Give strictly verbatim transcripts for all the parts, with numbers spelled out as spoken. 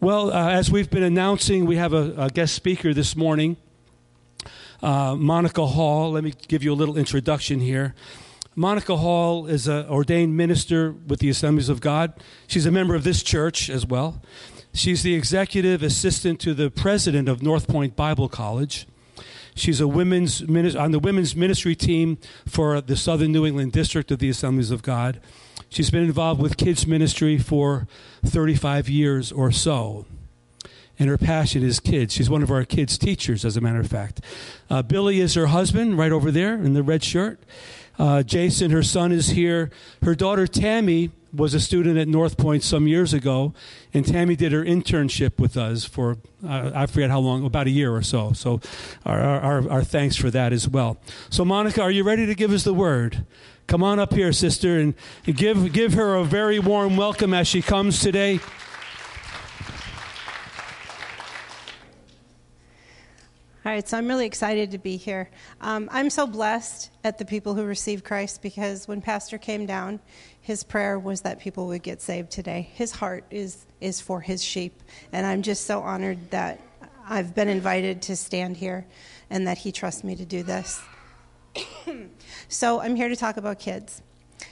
Well, uh, as we've been announcing, we have a, a guest speaker this morning, uh, Monica Hall. Let me give you a little introduction here. Monica Hall is an ordained minister with the Assemblies of God. She's a member of this church as well. She's the executive assistant to the president of North Point Bible College. She's a women's on the women's ministry team for the Southern New England District of the Assemblies of God. She's been involved with kids ministry for thirty-five years or so, and her passion is kids. She's one of our kids' teachers, as a matter of fact. Uh, Billy is her husband, right over there in the red shirt. Uh, Jason, her son, is here. Her daughter, Tammy, was a student at North Point some years ago, and Tammy did her internship with us for, uh, I forget how long, about a year or so. So our, our, our thanks for that as well. So, Monica, are you ready to give us the word? Come on up here, sister, and give give her a very warm welcome as she comes today. All right, so I'm really excited to be here. Um, I'm so blessed at the people who received Christ, because when Pastor came down, his prayer was that people would get saved today. His heart is, is for his sheep, and I'm just so honored that I've been invited to stand here and that he trusts me to do this. So I'm here to talk about kids. I'm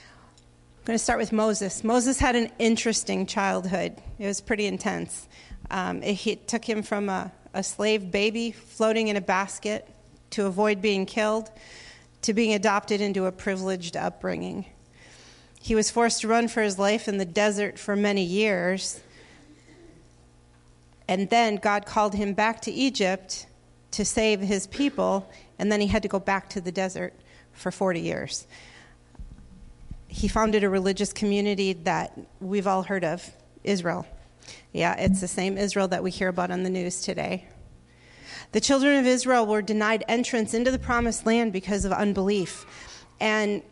going to start with Moses. Moses had an interesting childhood. It was pretty intense. Um, it, it took him from a, a slave baby floating in a basket to avoid being killed to being adopted into a privileged upbringing. He was forced to run for his life in the desert for many years. And then God called him back to Egypt to save his people, and then he had to go back to the desert for forty years. He founded a religious community that we've all heard of, Israel. Yeah, it's the same Israel that we hear about on the news today. The children of Israel were denied entrance into the promised land because of unbelief. And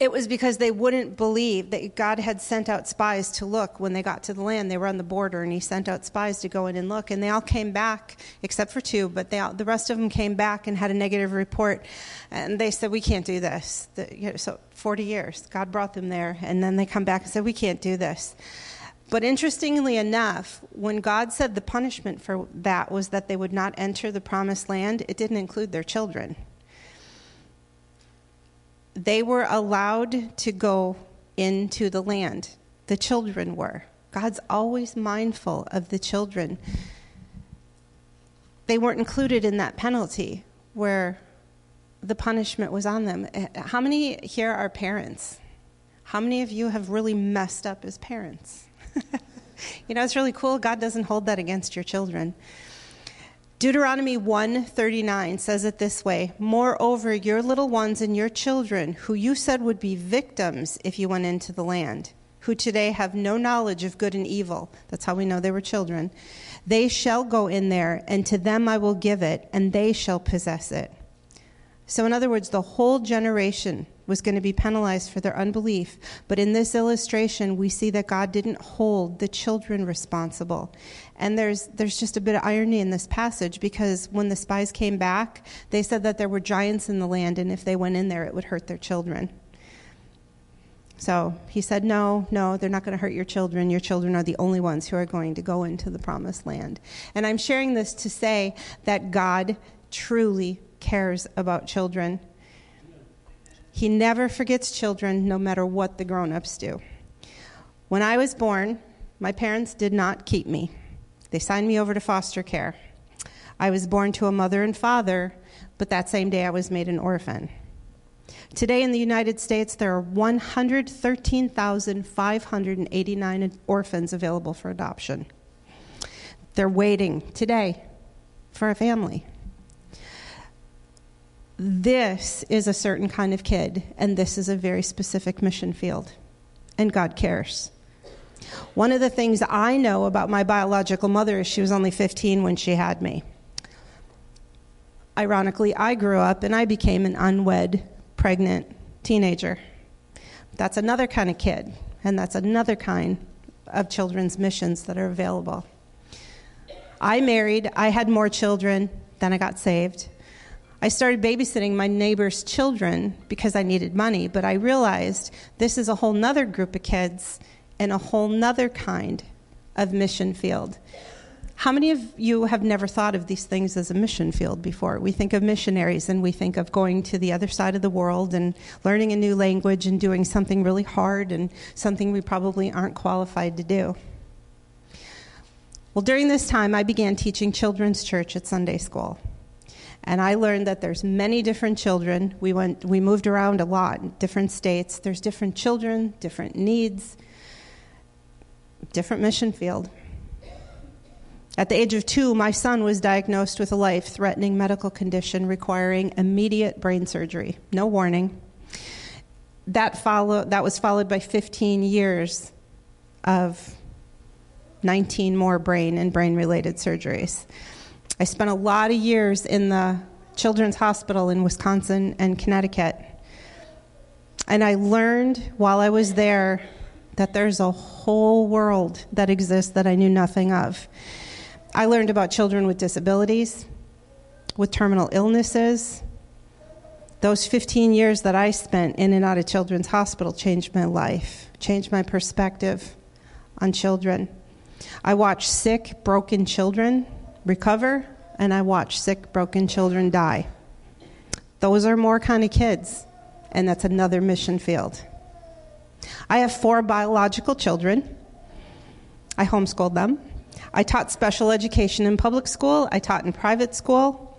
it was because they wouldn't believe that God had sent out spies to look. When they got to the land, they were on the border, and he sent out spies to go in and look. And they all came back, except for two, but they all, the rest of them came back and had a negative report. And they said, we can't do this. The, you know, so forty years, God brought them there. And then they come back and said, we can't do this. But interestingly enough, when God said the punishment for that was that they would not enter the promised land, it didn't include their children. They were allowed to go into the land. The children were. God's always mindful of the children. They weren't included in that penalty where the punishment was on them. How many here are parents? How many of you have really messed up as parents? You know, it's really cool. God doesn't hold that against your children. Deuteronomy one thirty-nine says it this way: moreover, your little ones and your children, who you said would be victims if you went into the land, who today have no knowledge of good and evil, that's how we know they were children, they shall go in there, and to them I will give it, and they shall possess it. So in other words, the whole generation was going to be penalized for their unbelief. But in this illustration, we see that God didn't hold the children responsible. And there's there's just a bit of irony in this passage, because when the spies came back, they said that there were giants in the land, and if they went in there, it would hurt their children. So he said, no, no, they're not going to hurt your children. Your children are the only ones who are going to go into the promised land. And I'm sharing this to say that God truly cares about children. He never forgets children, no matter what the grown-ups do. When I was born, my parents did not keep me. They signed me over to foster care. I was born to a mother and father, but that same day I was made an orphan. Today in the United States, there are one hundred thirteen thousand five hundred eighty-nine orphans available for adoption. They're waiting today for a family. This is a certain kind of kid, and this is a very specific mission field, and God cares. One of the things I know about my biological mother is she was only fifteen when she had me. Ironically, I grew up and I became an unwed, pregnant teenager. That's another kind of kid, and that's another kind of children's missions that are available. I married, I had more children, then I got saved. I started babysitting my neighbor's children because I needed money, but I realized this is a whole nother group of kids and a whole nother kind of mission field. How many of you have never thought of these things as a mission field before? We think of missionaries and we think of going to the other side of the world and learning a new language and doing something really hard and something we probably aren't qualified to do. Well, during this time, I began teaching children's church at Sunday school. And I learned that there's many different children. We went, we moved around a lot in different states. There's different children, different needs, different mission field. At the age of two, my son was diagnosed with a life-threatening medical condition requiring immediate brain surgery. No warning. That follow, that was followed by fifteen years of nineteen more brain and brain-related surgeries. I spent a lot of years in the children's hospital in Wisconsin and Connecticut. And I learned while I was there that there's a whole world that exists that I knew nothing of. I learned about children with disabilities, with terminal illnesses. Those fifteen years that I spent in and out of children's hospital changed my life, changed my perspective on children. I watched sick, broken children recover, and I watched sick, broken children die. Those are more kind of kids, and that's another mission field. I have four biological children. I homeschooled them. I taught special education in public school. I taught in private school.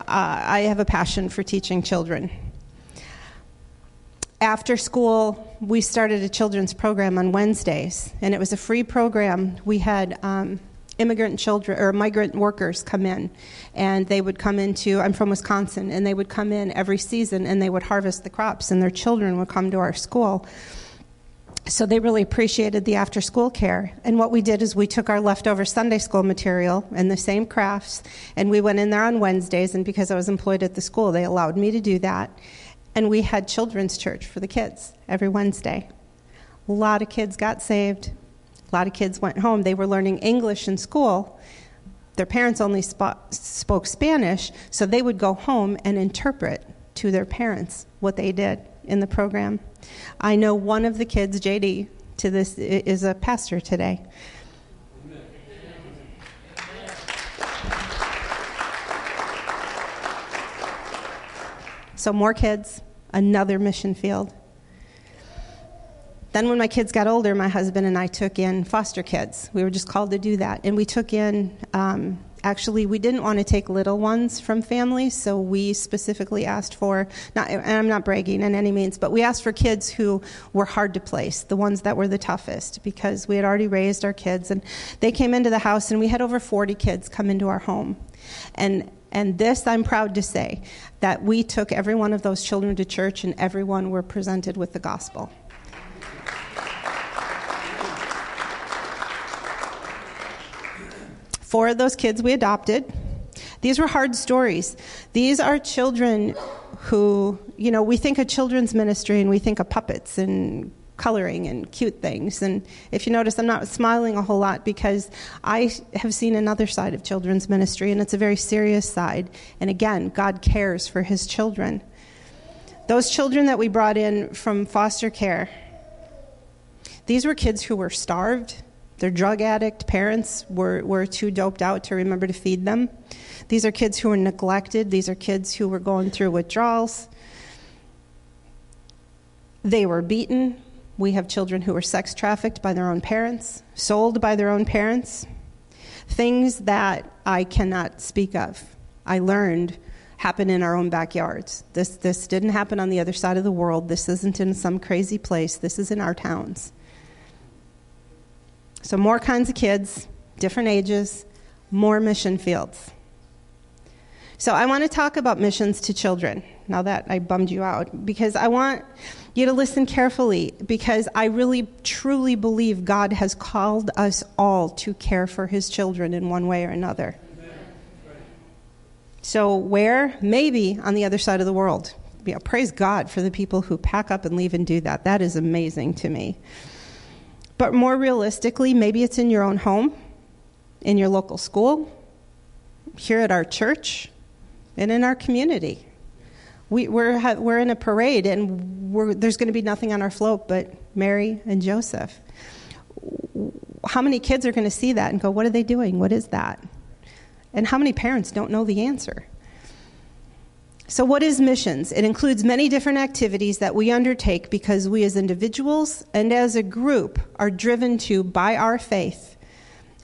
Uh, I have a passion for teaching children. After school, we started a children's program on Wednesdays, and it was a free program. We had um, immigrant children or migrant workers come in, and they would come into, I'm from Wisconsin, and they would come in every season, and they would harvest the crops, and their children would come to our school. So they really appreciated the after-school care. And what we did is we took our leftover Sunday school material and the same crafts, and we went in there on Wednesdays, and because I was employed at the school, they allowed me to do that. And we had children's church for the kids every Wednesday. A lot of kids got saved. A lot of kids went home. They were learning English in school. Their parents only sp- spoke Spanish, so they would go home and interpret to their parents what they did in the program. I know one of the kids, J D, to this is a pastor today. So more kids, another mission field. Then when my kids got older, my husband and I took in foster kids. We were just called to do that. And we took in, um, actually, we didn't want to take little ones from families, so we specifically asked for, not, and I'm not bragging in any means, but we asked for kids who were hard to place, the ones that were the toughest, because we had already raised our kids. And they came into the house, and we had over forty kids come into our home. And And this, I'm proud to say, that we took every one of those children to church and everyone were presented with the gospel. Four of those kids we adopted. These were hard stories. These are children who, you know, we think of children's ministry and we think of puppets and coloring and cute things. And if you notice, I'm not smiling a whole lot because I have seen another side of children's ministry, and it's a very serious side. And again, God cares for his children. Those children that we brought in from foster care, these were kids who were starved. Their drug addict parents were, were too doped out to remember to feed them. These are kids who were neglected. These are kids who were going through withdrawals. They were beaten. We have children who were sex trafficked by their own parents, sold by their own parents, things that I cannot speak of. I learned happen in our own backyards. This this didn't happen on the other side of the world. This isn't in some crazy place. This is in our towns. So more kinds of kids, different ages, more mission fields. So I want to talk about missions to children, now that I bummed you out, because I want you to listen carefully, because I really, truly believe God has called us all to care for his children in one way or another. So where? Maybe on the other side of the world. You know, praise God for the people who pack up and leave and do that. That is amazing to me. But more realistically, maybe it's in your own home, in your local school, here at our church, and in our community. We, we're, ha- we're in a parade, and we're, there's going to be nothing on our float but Mary and Joseph. how many kids are going to see that and go, what are they doing? What is that? And how many parents don't know the answer? So what is missions? It includes many different activities that we undertake because we as individuals and as a group are driven to, by our faith,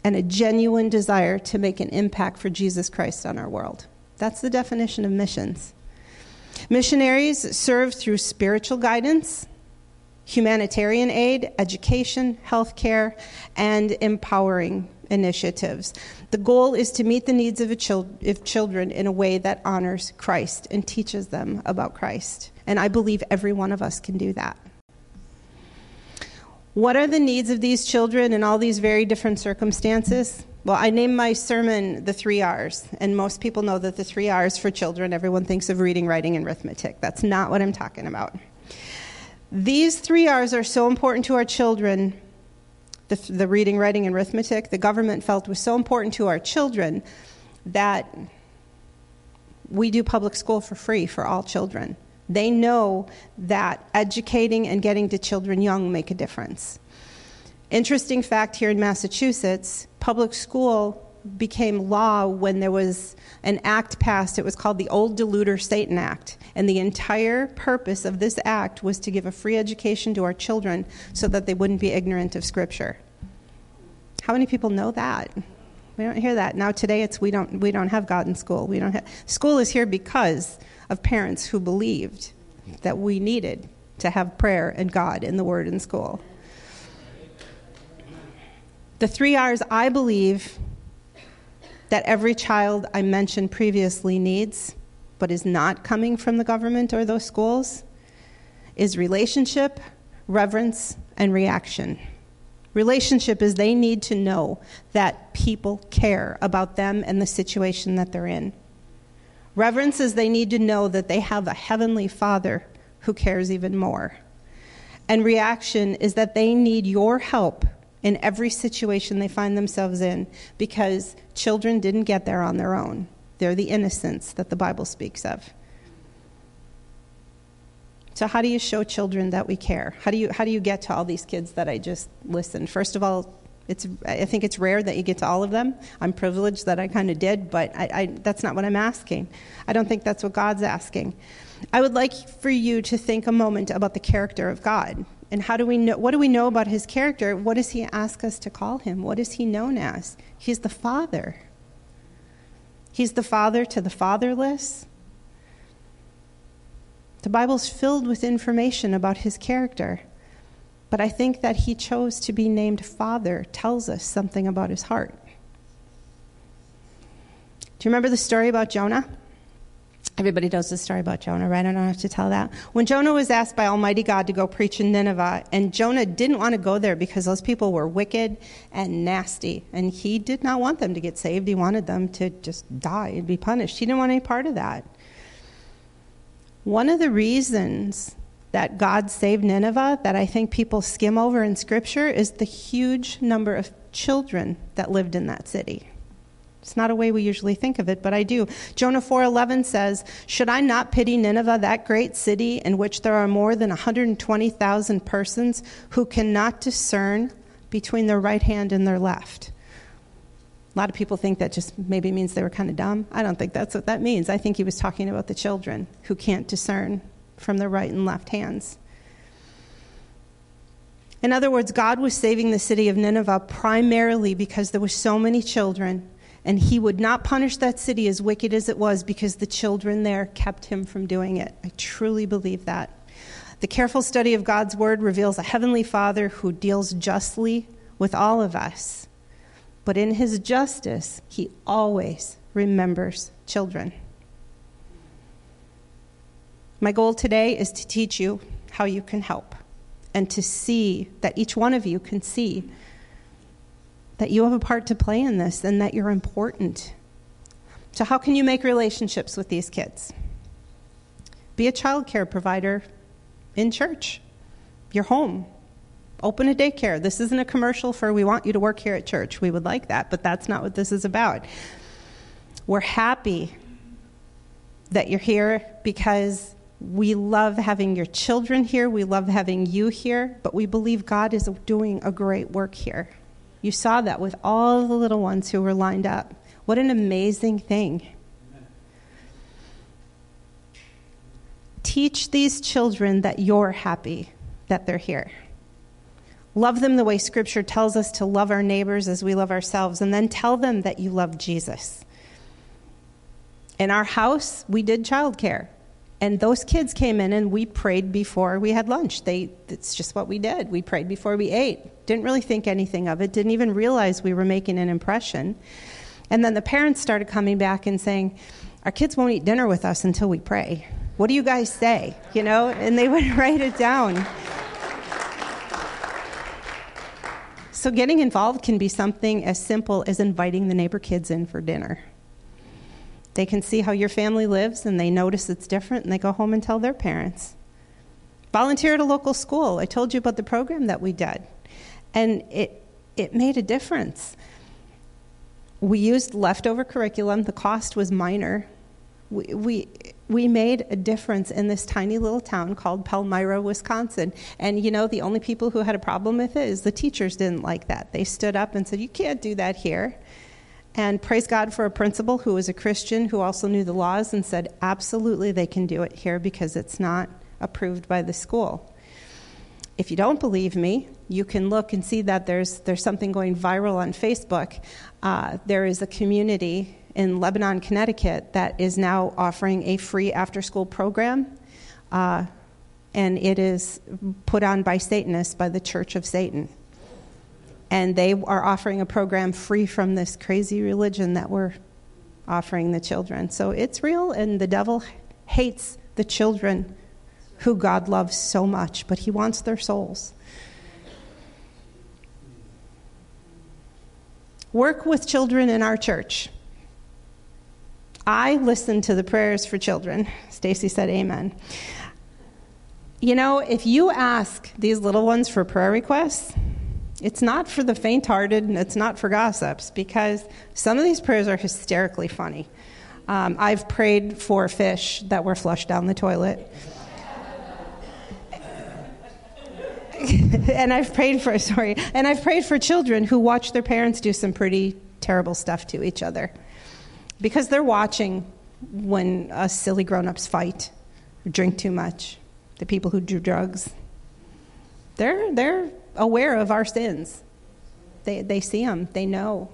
and a genuine desire to make an impact for Jesus Christ on our world. That's the definition of missions. Missionaries serve through spiritual guidance, humanitarian aid, education, healthcare, and empowering initiatives. The goal is to meet the needs of, a chil- of children in a way that honors Christ and teaches them about Christ. And I believe every one of us can do that. What are the needs of these children in all these very different circumstances? Well, I named my sermon the three R's, and most people know that the three R's for children, everyone thinks of reading, writing, and arithmetic. That's not what I'm talking about. These three R's are so important to our children. The, the reading, writing, and arithmetic, the government felt was so important to our children that we do public school for free for all children. They know that educating and getting to children young make a difference. Interesting fact here in Massachusetts, public school became law when there was an act passed. It was called the Old Deluder Satan Act. And the entire purpose of this act was to give a free education to our children so that they wouldn't be ignorant of Scripture. How many people know that? We don't hear that. Now today it's we don't we don't have God in school. We don't have school is here because of parents who believed that we needed to have prayer and God and the Word in school. The three R's, I believe, that every child I mentioned previously needs, but is not coming from the government or those schools, is relationship, reverence, and reaction. Relationship is they need to know that people care about them and the situation that they're in. Reverence is they need to know that they have a heavenly Father who cares even more. And reaction is that they need your help in every situation they find themselves in, because children didn't get there on their own. They're the innocents that the Bible speaks of. So how do you show children that we care? How do you how do you get to all these kids that I just listed? First of all, it's I think it's rare that you get to all of them. I'm privileged that I kind of did, but I, I, that's not what I'm asking. I don't think that's what God's asking. I would like for you to think a moment about the character of God. And how do we know? What do we know about his character? What does he ask us to call him? What is he known as? He's the Father. He's the Father to the fatherless. The Bible's filled with information about his character. But I think that he chose to be named Father tells us something about his heart. Do you remember the story about Jonah? Everybody knows the story about Jonah, right? I don't have to tell that. When Jonah was asked by Almighty God to go preach in Nineveh, and Jonah didn't want to go there because those people were wicked and nasty, and he did not want them to get saved. He wanted them to just die and be punished. He didn't want any part of that. One of the reasons that God saved Nineveh that I think people skim over in Scripture is the huge number of children that lived in that city. It's not a way we usually think of it, but I do. Jonah four eleven says, "Should I not pity Nineveh, that great city in which there are more than one hundred twenty thousand persons who cannot discern between their right hand and their left?" A lot of people think that just maybe means they were kind of dumb. I don't think that's what that means. I think he was talking about the children who can't discern from their right and left hands. In other words, God was saving the city of Nineveh primarily because there were so many children. And he would not punish that city as wicked as it was because the children there kept him from doing it. I truly believe that. The careful study of God's word reveals a heavenly Father who deals justly with all of us. But in his justice, he always remembers children. My goal today is to teach you how you can help and to see that each one of you can see that you have a part to play in this and that you're important. So how can you make relationships with these kids? Be a child care provider in church, your home. Open a daycare. This isn't a commercial for we want you to work here at church. We would like that, but that's not what this is about. We're happy that you're here because we love having your children here. We love having you here, but we believe God is doing a great work here. You saw that with all the little ones who were lined up. What an amazing thing. Amen. Teach these children that you're happy that they're here. Love them the way Scripture tells us to love our neighbors as we love ourselves, and then tell them that you love Jesus. In our house, we did childcare, and those kids came in, and we prayed before we had lunch. They, it's just what we did. We prayed before we ate. Didn't really think anything of it. Didn't even realize we were making an impression. And then the parents started coming back and saying, our kids won't eat dinner with us until we pray. What do you guys say? You know, and they would write it down. So getting involved can be something as simple as inviting the neighbor kids in for dinner. They can see how your family lives, and they notice it's different, and they go home and tell their parents. Volunteer at a local school. I told you about the program that we did, and it it made a difference. We used leftover curriculum. The cost was minor. We we, we made a difference in this tiny little town called Palmyra, Wisconsin. And, you know, the only people who had a problem with it is the teachers didn't like that. They stood up and said, you can't do that here. And praise God for a principal who was a Christian who also knew the laws and said, absolutely, they can do it here because it's not approved by the school. If you don't believe me, you can look and see that there's there's something going viral on Facebook. Uh, there is a community in Lebanon, Connecticut that is now offering a free after-school program, uh, and it is put on by Satanists, by the Church of Satan. And they are offering a program free from this crazy religion that we're offering the children. So it's real, and the devil hates the children who God loves so much, but he wants their souls. Work with children in our church. I listen to the prayers for children. Stacy said amen. You know, if you ask these little ones for prayer requests, it's not for the faint-hearted, and it's not for gossips, because some of these prayers are hysterically funny. Um, I've prayed for fish that were flushed down the toilet. and I've prayed for, sorry, and I've prayed for children who watch their parents do some pretty terrible stuff to each other, because they're watching when us silly grown-ups fight, or drink too much, the people who do drugs. They're, they're aware of our sins. They they see them. They know.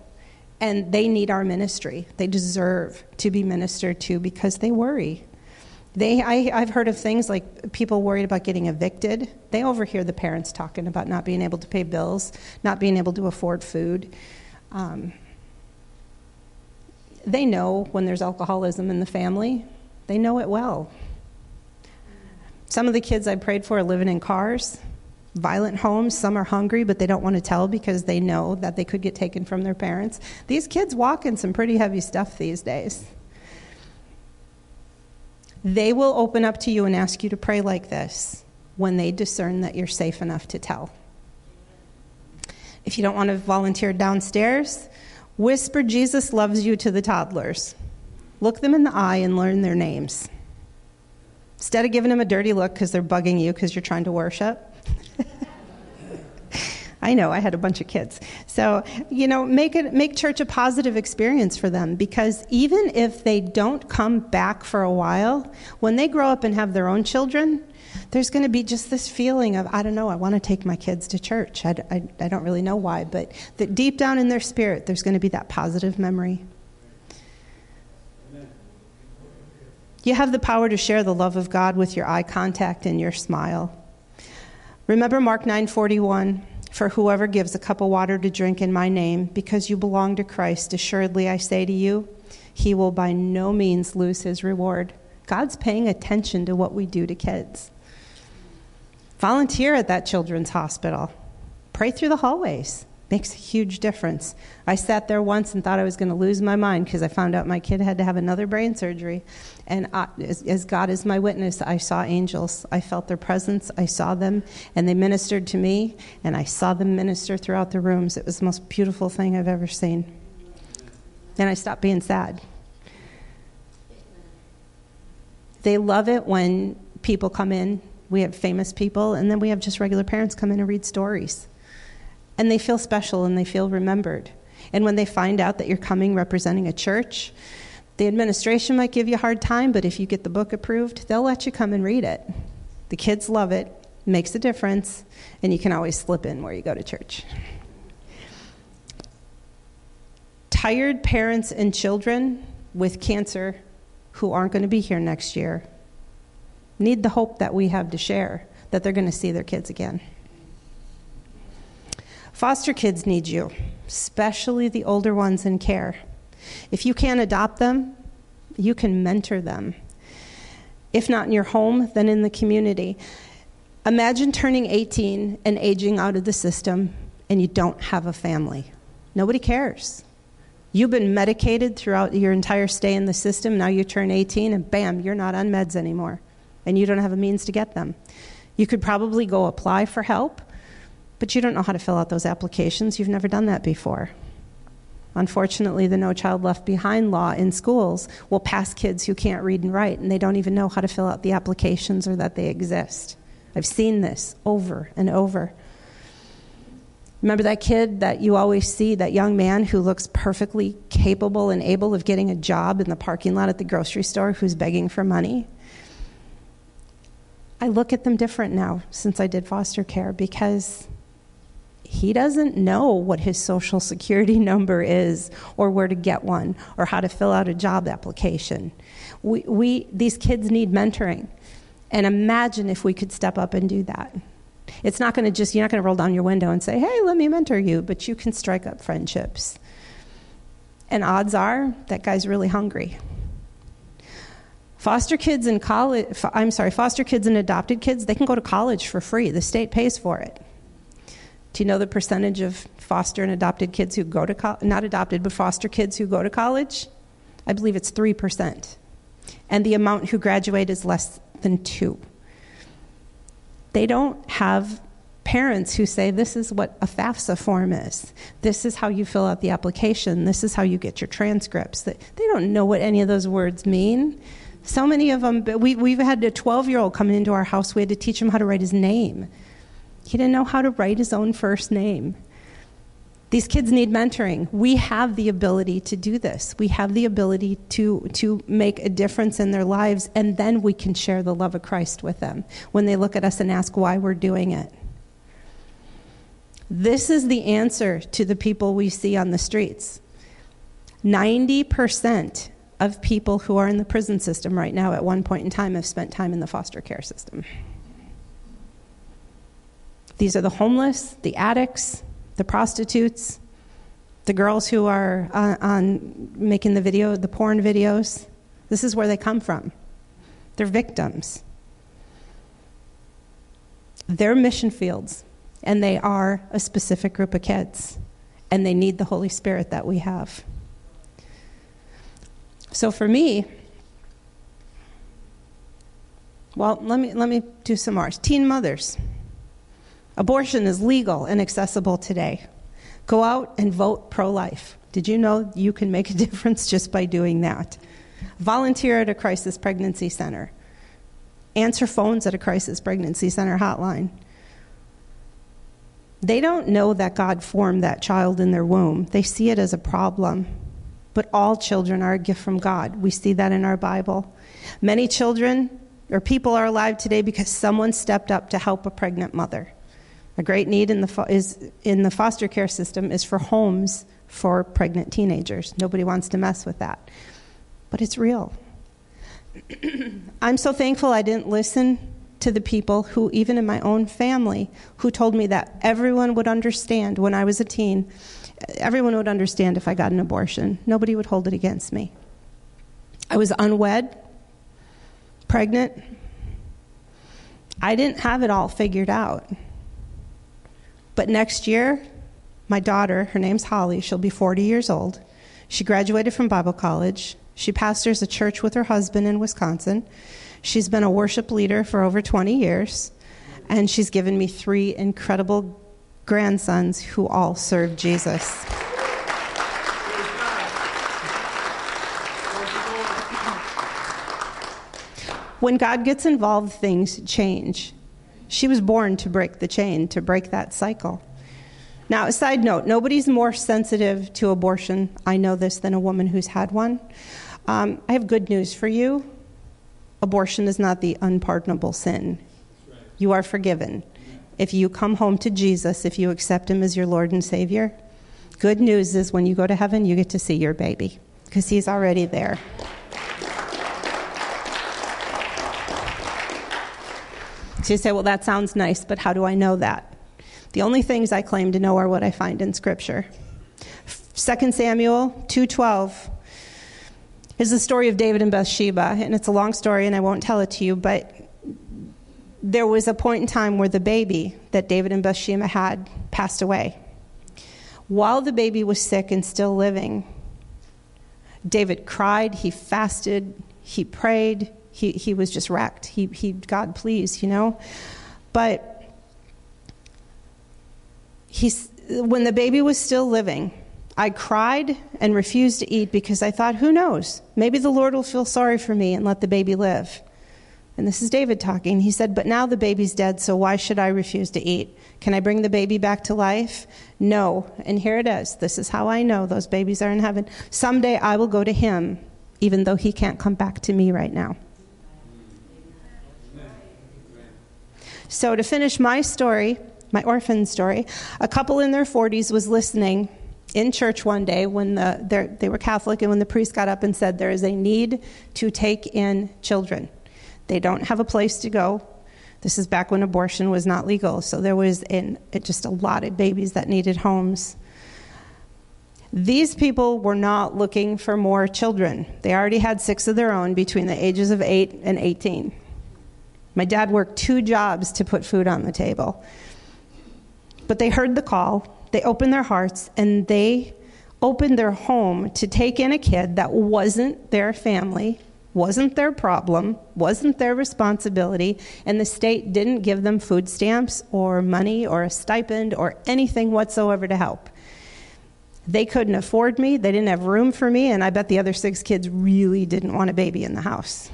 And they need our ministry. They deserve to be ministered to because they worry. They I, I've heard of things like people worried about getting evicted. They overhear the parents talking about not being able to pay bills, not being able to afford food. Um, they know when there's alcoholism in the family. They know it well. Some of the kids I prayed for are living in cars. Violent homes. Some are hungry, but they don't want to tell because they know that they could get taken from their parents. These kids walk in some pretty heavy stuff these days. They will open up to you and ask you to pray like this when they discern that you're safe enough to tell. If you don't want to volunteer downstairs, whisper Jesus loves you to the toddlers. Look them in the eye and learn their names. Instead of giving them a dirty look because they're bugging you because you're trying to worship, I know, I had a bunch of kids. So, you know, make it make church a positive experience for them, because even if they don't come back for a while, when they grow up and have their own children, there's going to be just this feeling of, I don't know, I want to take my kids to church. I, I, I don't really know why, but that deep down in their spirit, there's going to be that positive memory. Amen. You have the power to share the love of God with your eye contact and your smile. Remember Mark nine forty-one, for whoever gives a cup of water to drink in my name, because you belong to Christ, assuredly I say to you, he will by no means lose his reward. God's paying attention to what we do to kids. Volunteer at that children's hospital. Pray through the hallways. Makes a huge difference. I sat there once and thought I was going to lose my mind because I found out my kid had to have another brain surgery. And I, as, as God is my witness, I saw angels. I felt their presence. I saw them, and they ministered to me, and I saw them minister throughout the rooms. It was the most beautiful thing I've ever seen. And I stopped being sad. They love it when people come in. We have famous people, and then we have just regular parents come in and read stories. and they feel special and they feel remembered. And when they find out that you're coming representing a church, the administration might give you a hard time, but if you get the book approved, they'll let you come and read it. The kids love it, makes a difference, and you can always slip in where you go to church. Tired parents and children with cancer who aren't going to be here next year need the hope that we have to share, that they're going to see their kids again. Foster kids need you, especially the older ones in care. If you can't adopt them, you can mentor them. If not in your home, then in the community. Imagine turning eighteen and aging out of the system and you don't have a family. Nobody cares. You've been medicated throughout your entire stay in the system. Now you turn eighteen and bam, you're not on meds anymore. And you don't have a means to get them. You could probably go apply for help, but you don't know how to fill out those applications. You've never done that before. Unfortunately, the No Child Left Behind law in schools will pass kids who can't read and write, and they don't even know how to fill out the applications or that they exist. I've seen this over and over. Remember that kid that you always see, that young man who looks perfectly capable and able of getting a job in the parking lot at the grocery store who's begging for money? I look at them different now since I did foster care, because he doesn't know what his social security number is or where to get one or how to fill out a job application. We, we these kids need mentoring. And imagine if we could step up and do that. It's not going to just, you're not going to roll down your window and say, hey, let me mentor you, but you can strike up friendships. And odds are that guy's really hungry. Foster kids and college, I'm sorry, foster kids and adopted kids, they can go to college for free. The state pays for it. Do you know the percentage of foster and adopted kids who go to college, not adopted, but foster kids who go to college? I believe it's three percent. And the amount who graduate is less than two. They don't have parents who say, this is what a FAFSA form is. This is how you fill out the application. This is how you get your transcripts. They don't know what any of those words mean. So many of them, we, we've had a twelve-year-old come into our house. We had to teach him how to write his name. He didn't know how to write his own first name. These kids need mentoring. We have the ability to do this. We have the ability to, to make a difference in their lives, and then we can share the love of Christ with them when they look at us and ask why we're doing it. This is the answer to the people we see on the streets. ninety percent of people who are in the prison system right now at one point in time have spent time in the foster care system. These are the homeless, the addicts, the prostitutes, the girls who are on, on making the video, the porn videos. This is where they come from. They're victims. They're mission fields, and they are a specific group of kids, and they need the Holy Spirit that we have. So for me, well, let me let me do some more. Teen mothers. Abortion is legal and accessible today. Go out and vote pro-life. Did you know you can make a difference just by doing that? Volunteer at a crisis pregnancy center. Answer phones at a crisis pregnancy center hotline. They don't know that God formed that child in their womb. They see it as a problem. But all children are a gift from God. We see that in our Bible. Many children or people are alive today because someone stepped up to help a pregnant mother. A great need in the fo- is in the foster care system is for homes for pregnant teenagers. Nobody wants to mess with that. But it's real. I'm so thankful I didn't listen to the people who, even in my own family, who told me that everyone would understand when I was a teen. Everyone would understand if I got an abortion. Nobody would hold it against me. I was unwed, pregnant. I didn't have it all figured out. But next year, my daughter, her name's Holly, she'll be forty years old. She graduated from Bible college. She pastors a church with her husband in Wisconsin. She's been a worship leader for over twenty years, and she's given me three incredible grandsons who all serve Jesus. When God gets involved, things change. She was born to break the chain, to break that cycle. Now, a side note, nobody's more sensitive to abortion, I know this, than a woman who's had one. Um, I have good news for you. Abortion is not the unpardonable sin. Right. You are forgiven. Yeah. If you come home to Jesus, if you accept him as your Lord and Savior, good news is when you go to heaven, you get to see your baby because he's already there. So you say, well, that sounds nice, but how do I know that? The only things I claim to know are what I find in Scripture. Second Samuel two twelve is the story of David and Bathsheba, and it's a long story, and I won't tell it to you, but there was a point in time where the baby that David and Bathsheba had passed away. While the baby was sick and still living, David cried, he fasted, he prayed, he, he was just wrecked. He, he, God please, you know? But He's, when the baby was still living, I cried and refused to eat because I thought, who knows? Maybe the Lord will feel sorry for me and let the baby live. And this is David talking. He said, but now the baby's dead, so why should I refuse to eat? Can I bring the baby back to life? No. And here it is. This is how I know those babies are in heaven. Someday I will go to him, even though he can't come back to me right now. So to finish my story, my orphan story, a couple in their forties was listening in church one day when the they were Catholic, and when the priest got up and said, there is a need to take in children. They don't have a place to go. This is back when abortion was not legal, so there was in, it just a lot of babies that needed homes. These people were not looking for more children. They already had six of their own between the ages of eight and eighteen. My dad worked two jobs to put food on the table. But they heard the call, they opened their hearts, and they opened their home to take in a kid that wasn't their family, wasn't their problem, wasn't their responsibility, and the state didn't give them food stamps or money or a stipend or anything whatsoever to help. They couldn't afford me, they didn't have room for me, and I bet the other six kids really didn't want a baby in the house.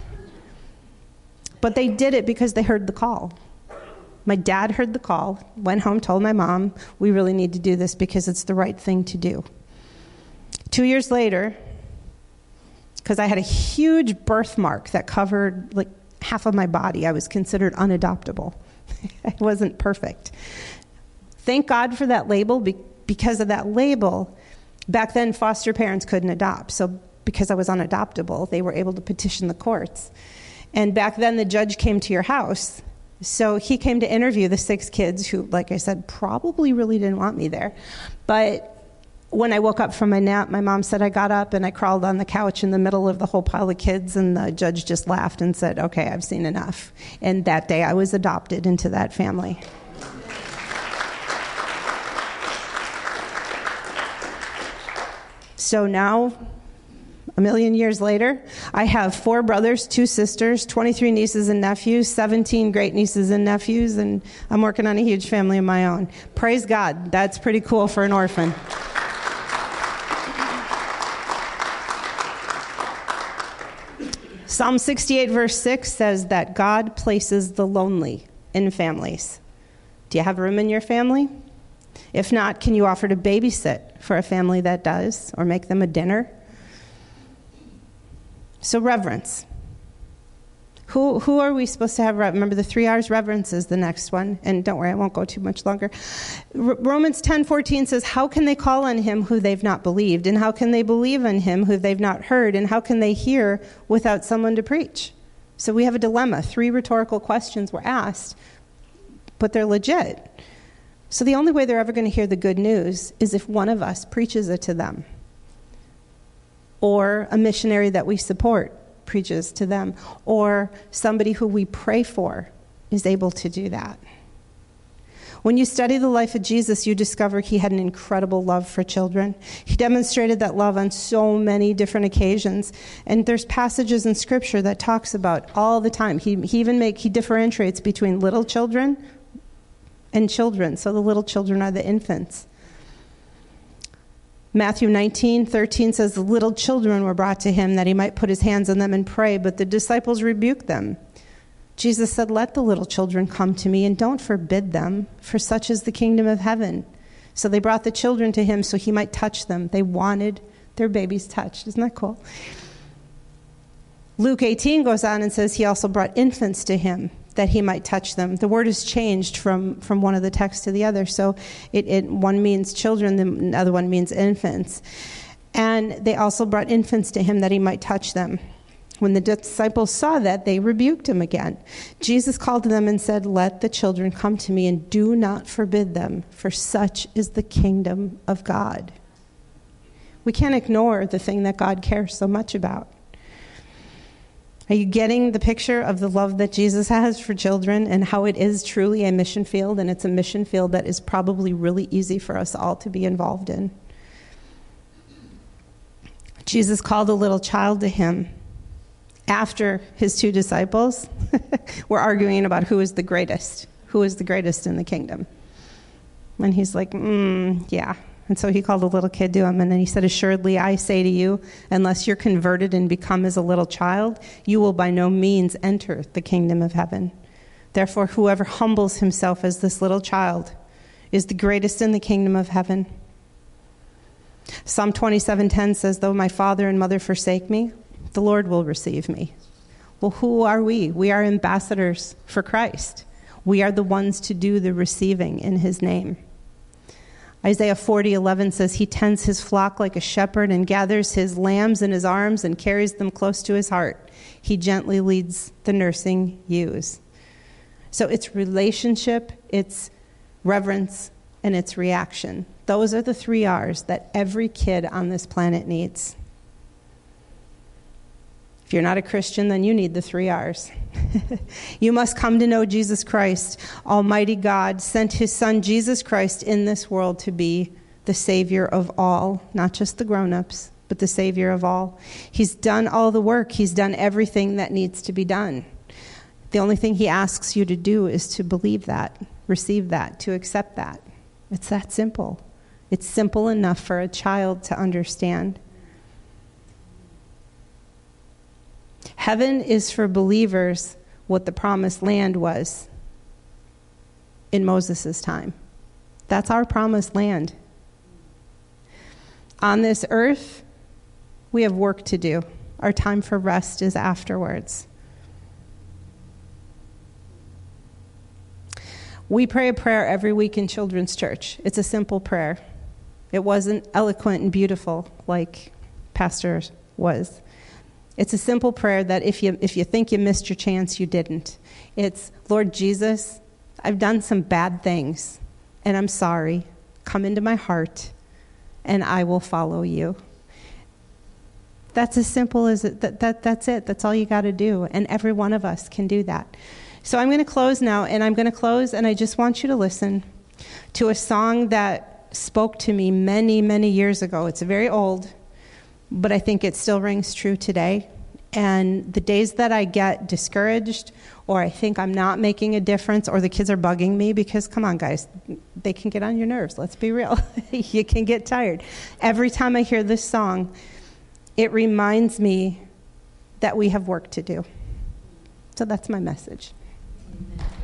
But they did it because they heard the call. My dad heard the call, went home, told my mom, we really need to do this because it's the right thing to do. Two years later, because I had a huge birthmark that covered like half of my body, I was considered unadoptable. I wasn't perfect. Thank God for that label. Be- because of that label, back then foster parents couldn't adopt. So because I was unadoptable, they were able to petition the courts. And back then the judge came to your house. So he came to interview the six kids who, like I said, probably really didn't want me there. But when I woke up from my nap, my mom said I got up and I crawled on the couch in the middle of the whole pile of kids, and the judge just laughed and said, okay, I've seen enough. And that day I was adopted into that family. So now, a million years later, I have four brothers, two sisters, twenty-three nieces and nephews, seventeen great nieces and nephews, and I'm working on a huge family of my own. Praise God. That's pretty cool for an orphan. Psalm sixty-eight, verse six says that God places the lonely in families. Do you have room in your family? If not, can you offer to babysit for a family that does, or make them a dinner? So reverence. Who who are we supposed to have? Remember, the three R's, reverence is the next one. And don't worry, I won't go too much longer. R- Romans ten fourteen says, how can they call on him who they've not believed? And how can they believe in him who they've not heard? And how can they hear without someone to preach? So we have a dilemma. Three rhetorical questions were asked, but they're legit. So the only way they're ever going to hear the good news is if one of us preaches it to them, or a missionary that we support preaches to them, or somebody who we pray for is able to do that. When you study the life of Jesus, you discover he had an incredible love for children. He demonstrated that love on so many different occasions, and there's passages in Scripture that talks about all the time. He, he even make, he differentiates between little children and children, so the little children are the infants. Matthew nineteen thirteen says, the little children were brought to him that he might put his hands on them and pray, but the disciples rebuked them. Jesus said, let the little children come to me and don't forbid them, for such is the kingdom of heaven. So they brought the children to him so he might touch them. They wanted their babies touched. Isn't that cool? Luke eighteen goes on and says he also brought infants to him that he might touch them. The word is changed from, from one of the texts to the other. So it, it one means children, the other one means infants. And they also brought infants to him that he might touch them. When the disciples saw that, they rebuked him again. Jesus called to them and said, "Let the children come to me and do not forbid them, for such is the kingdom of God." We can't ignore the thing that God cares so much about. Are you getting the picture of the love that Jesus has for children and how it is truly a mission field? And it's a mission field that is probably really easy for us all to be involved in. Jesus called a little child to him. After his two disciples were arguing about who is the greatest, who is the greatest in the kingdom. And he's like, mm, yeah. And so he called a little kid to him, and then he said, "Assuredly, I say to you, unless you're converted and become as a little child, you will by no means enter the kingdom of heaven. Therefore, whoever humbles himself as this little child is the greatest in the kingdom of heaven." Psalm twenty-seven ten says, "Though my father and mother forsake me, the Lord will receive me." Well, who are we? We are ambassadors for Christ. We are the ones to do the receiving in his name. Isaiah forty eleven says, "He tends his flock like a shepherd and gathers his lambs in his arms and carries them close to his heart. He gently leads the nursing ewes." So it's relationship, it's reverence, and it's reaction. Those are the three R's that every kid on this planet needs. If you're not a Christian, then you need the three R's. You must come to know Jesus Christ. Almighty God sent his son Jesus Christ in this world to be the Savior of all, not just the grown-ups, but the Savior of all. He's done all the work. He's done everything that needs to be done. The only thing he asks you to do is to believe that, receive that, to accept that. It's that simple. It's simple enough for a child to understand. Heaven is for believers what the promised land was in Moses' time. That's our promised land. On this earth, we have work to do. Our time for rest is afterwards. We pray a prayer every week in children's church. It's a simple prayer. It wasn't eloquent and beautiful like Pastor was. It's a simple prayer that if you if you think you missed your chance, you didn't. It's, "Lord Jesus, I've done some bad things, and I'm sorry. Come into my heart, and I will follow you." That's as simple as it. That, that, that's it. That's all you got to do, and every one of us can do that. So I'm going to close now, and I'm going to close, and I just want you to listen to a song that spoke to me many, many years ago. It's very old, but I think it still rings true today. And the days that I get discouraged, or I think I'm not making a difference, or the kids are bugging me, because come on, guys, they can get on your nerves. Let's be real. You can get tired. Every time I hear this song, it reminds me that we have work to do. So that's my message. Amen.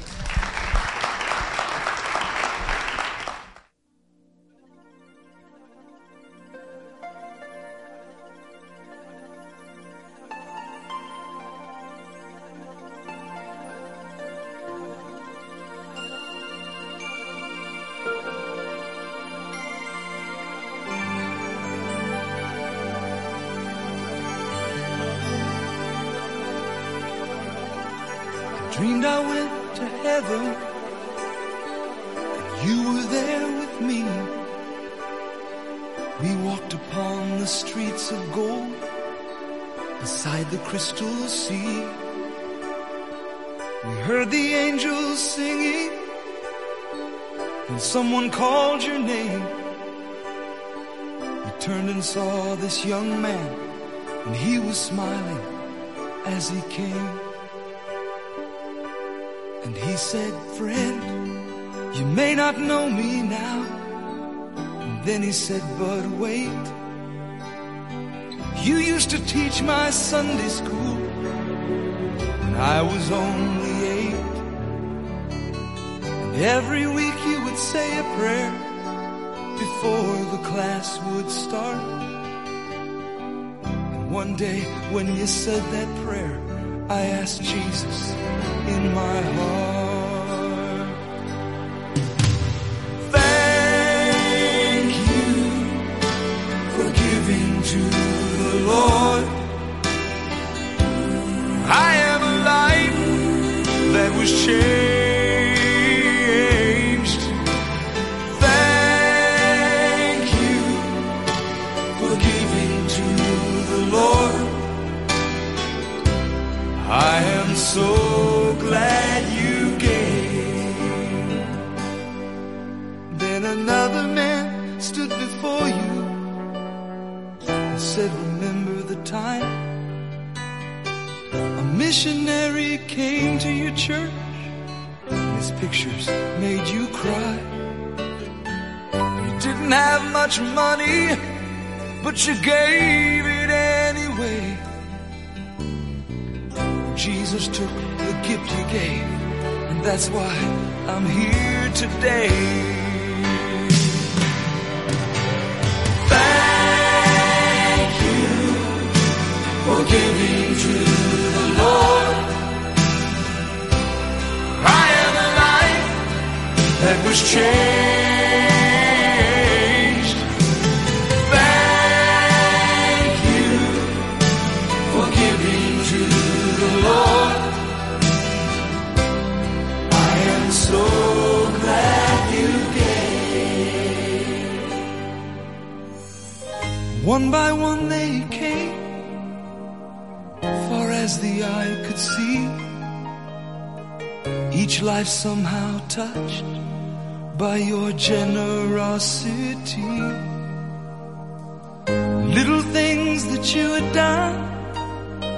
Dreamed I went to heaven, and you were there with me. We walked upon the streets of gold, beside the crystal sea. We heard the angels singing, and someone called your name. We turned and saw this young man, and he was smiling as he came. And he said, "Friend, you may not know me now." And then he said, "But wait, you used to teach my Sunday school when I was only eight. And every week you would say a prayer before the class would start. And one day when you said that prayer, I asked Jesus in my heart. Thank you for giving to the Lord. I am a life that was changed. I am so glad you gave. Then another man stood before you and said, remember the time a missionary came to your church, and his pictures made you cry. You didn't have much money, but you gave it anyway. Jesus took the gift you gave, and that's why I'm here today. Thank you for giving to the Lord. I am a life that was changed. Thank you for giving to the Lord. Lord, I am so glad you gave. One by one they came, far as the eye could see. Each life somehow touched by your generosity. Little things that you had done,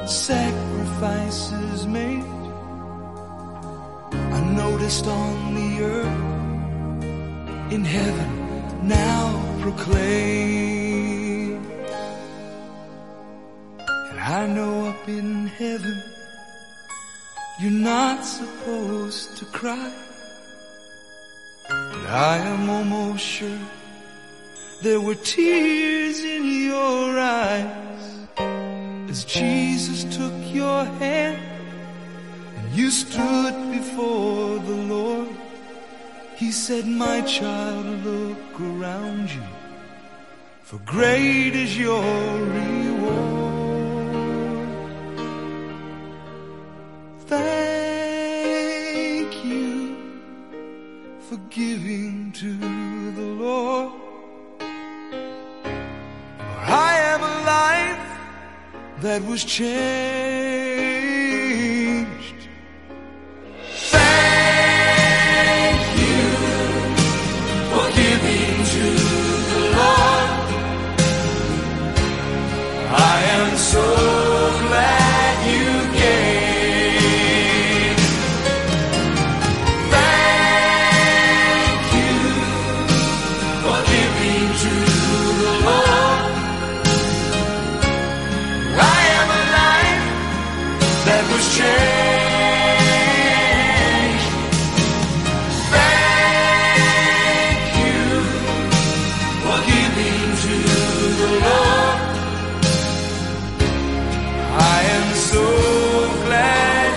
sacrifices made, I noticed on the earth, in heaven now proclaim. And I know up in heaven you're not supposed to cry, but I am almost sure there were tears in your eyes as Jesus took your hand and you stood before the Lord. He said, my child, look around you, for great is your reward. Thank you for giving to the Lord. For I am alive that was changed. Thank you for giving to the Lord. I am so glad you gave. Thank you for giving to the Lord. Change. Thank you for giving to the Lord. I am so glad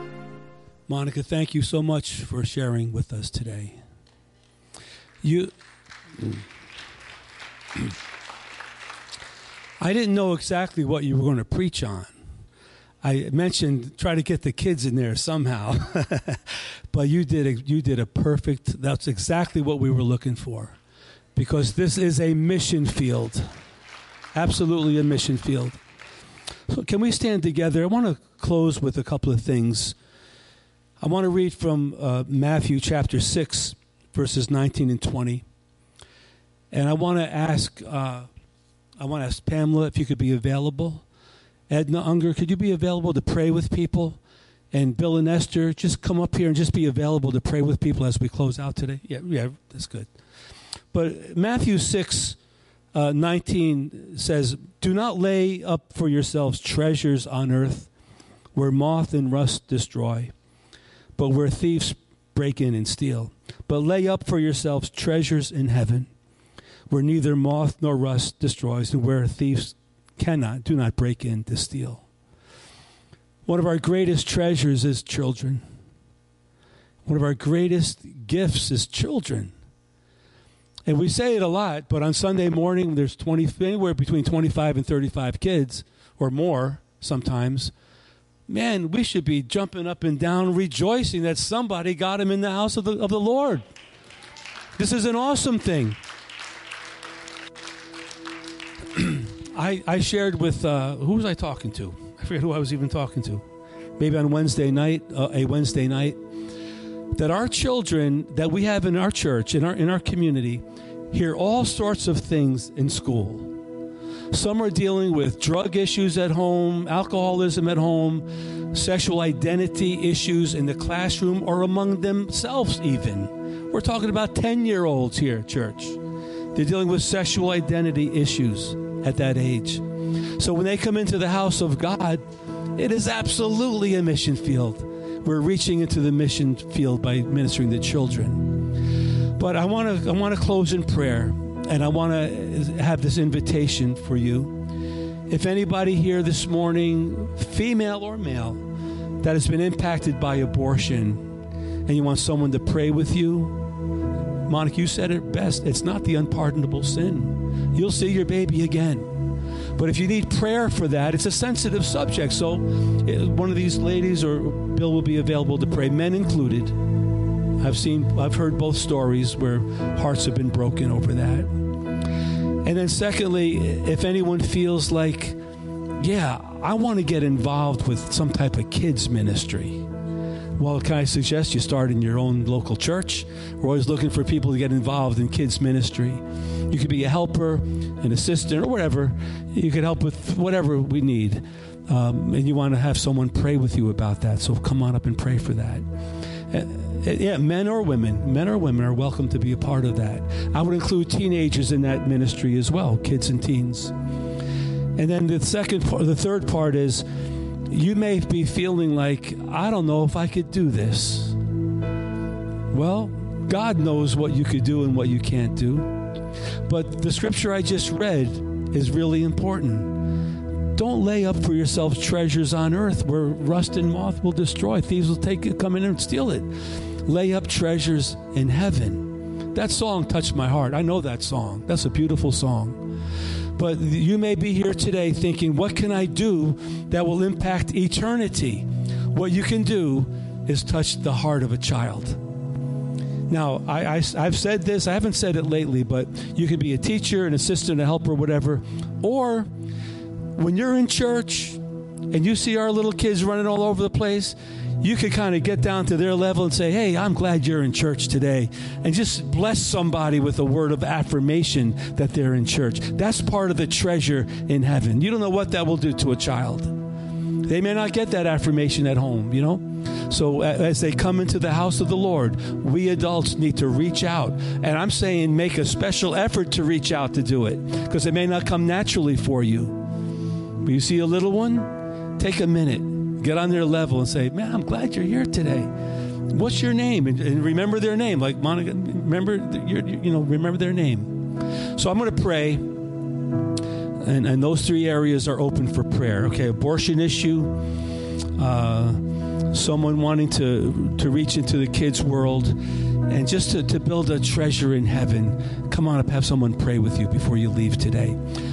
you gave. Monica, thank you so much for sharing with us today. You... I didn't know exactly what you were going to preach on. I mentioned try to get the kids in there somehow, but you did a, you did a perfect. That's exactly what we were looking for, because this is a mission field, absolutely a mission field. So can we stand together? I want to close with a couple of things. I want to read from uh, Matthew chapter six, verses nineteen and twenty. And I want to ask, uh, I want to ask Pamela if you could be available. Edna Unger, could you be available to pray with people? And Bill and Esther, just come up here and just be available to pray with people as we close out today. Yeah, yeah, that's good. But Matthew six, uh, nineteen says, do not lay up for yourselves treasures on earth, where moth and rust destroy, but where thieves break in and steal. But lay up for yourselves treasures in heaven, where neither moth nor rust destroys, and where thieves cannot, do not break in to steal. One of our greatest treasures is children. One of our greatest gifts is children. And we say it a lot, but on Sunday morning, there's twenty, anywhere between twenty-five and thirty-five kids or more sometimes. Man, we should be jumping up and down, rejoicing that somebody got him in the house of the, of the Lord. This is an awesome thing. I, I shared with, uh, who was I talking to? I forget who I was even talking to. Maybe on Wednesday night, uh, a Wednesday night, that our children that we have in our church, in our in our community, hear all sorts of things in school. Some are dealing with drug issues at home, alcoholism at home, sexual identity issues in the classroom or among themselves even. We're talking about ten-year-olds here at church. They're dealing with sexual identity issues at that age. So when they come into the house of God, it is absolutely a mission field. We're reaching into the mission field by ministering to children. But I want to I want to close in prayer. And I want to have this invitation for you. If anybody here this morning, female or male, that has been impacted by abortion, and you want someone to pray with you, Monica, you said it best. It's not the unpardonable sin. You'll see your baby again. But if you need prayer for that, it's a sensitive subject. So one of these ladies or Bill will be available to pray, men included. I've seen, I've heard both stories where hearts have been broken over that. And then secondly, if anyone feels like, yeah, I want to get involved with some type of kids ministry. Well, can I suggest you start in your own local church? We're always looking for people to get involved in kids ministry. You could be a helper, an assistant, or whatever. You could help with whatever we need. Um, and you want to have someone pray with you about that. So come on up and pray for that. Uh, yeah, men or women, men or women are welcome to be a part of that. I would include teenagers in that ministry as well, kids and teens. And then the second part, the third part is, you may be feeling like, I don't know if I could do this. Well, God knows what you could do and what you can't do. But the scripture I just read is really important. Don't lay up for yourselves treasures on earth where rust and moth will destroy. Thieves will take it, come in and steal it. Lay up treasures in heaven. That song touched my heart. I know that song. That's a beautiful song. But you may be here today thinking, what can I do that will impact eternity? What you can do is touch the heart of a child. Now, I, I, I've said this. I haven't said it lately, but you could be a teacher, an assistant, a helper, whatever, or when you're in church and you see our little kids running all over the place, you can kind of get down to their level and say, hey, I'm glad you're in church today. And just bless somebody with a word of affirmation that they're in church. That's part of the treasure in heaven. You don't know what that will do to a child. They may not get that affirmation at home, you know. So as they come into the house of the Lord, we adults need to reach out. And I'm saying make a special effort to reach out to do it, because it may not come naturally for you. When you see a little one, take a minute, get on their level and say, man, I'm glad you're here today. What's your name? And, and remember their name. Like Monica, remember, your, you know, remember their name. So I'm going to pray. And, and those three areas are open for prayer. Okay, abortion issue, uh, someone wanting to, to reach into the kids' world, and just to, to build a treasure in heaven. Come on up, have someone pray with you before you leave today.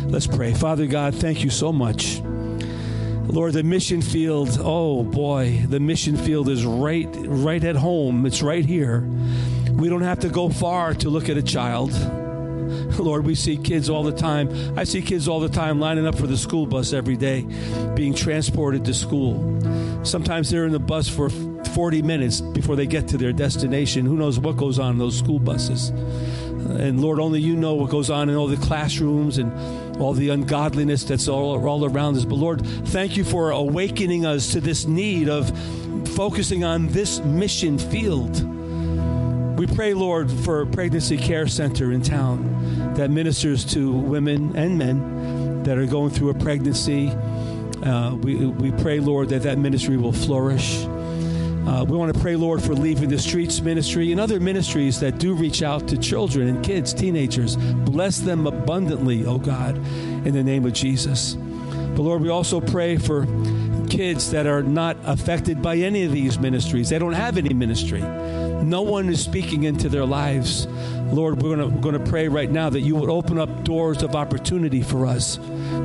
Let's pray. Father God, thank you so much. Lord, the mission field, oh boy, the mission field is right, right at home. It's right here. We don't have to go far to look at a child. Lord, we see kids all the time. I see kids all the time lining up for the school bus every day, being transported to school. Sometimes they're in the bus for forty minutes before they get to their destination. Who knows what goes on in those school buses? And Lord, only you know what goes on in all the classrooms and all the ungodliness that's all, all around us. But Lord, thank you for awakening us to this need of focusing on this mission field. We pray, Lord, for a pregnancy care center in town that ministers to women and men that are going through a pregnancy Uh, we, we pray, Lord, that that ministry will flourish. Uh, we want to pray, Lord, for Leaving the Streets ministry and other ministries that do reach out to children and kids, teenagers. Bless them abundantly, oh God, in the name of Jesus. But, Lord, we also pray for kids that are not affected by any of these ministries. They don't have any ministry. No one is speaking into their lives. Lord, we're going to, we're going to pray right now that you would open up doors of opportunity for us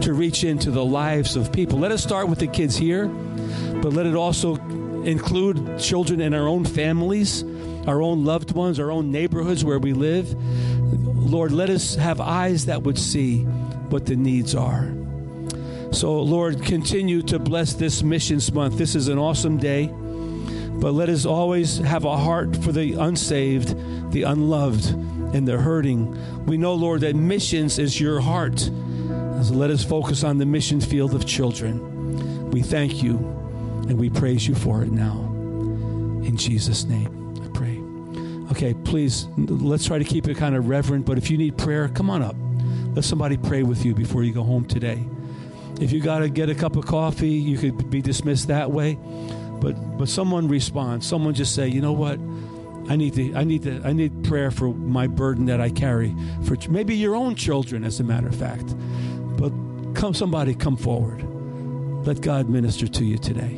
to reach into the lives of people. Let us start with the kids here, but let it also include children in our own families, our own loved ones, our own neighborhoods where we live. Lord, let us have eyes that would see what the needs are. So, Lord, continue to bless this missions month. This is an awesome day, but let us always have a heart for the unsaved, the unloved, and the hurting. We know, Lord, that missions is your heart. So let us focus on the mission field of children. We thank you, and we praise you for it now. In Jesus' name, I pray. Okay, please, let's try to keep it kind of reverent, but if you need prayer, come on up. Let somebody pray with you before you go home today. If you got to get a cup of coffee, you could be dismissed that way. But but someone responds. Someone just say, you know what? I need to I need to I need prayer for my burden that I carry for maybe your own children, as a matter of fact. But come, somebody come forward. Let God minister to you today.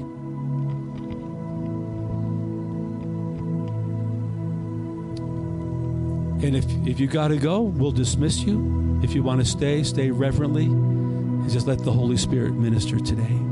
And if if you got to go, we'll dismiss you. If you want to stay, stay reverently. And just let the Holy Spirit minister today.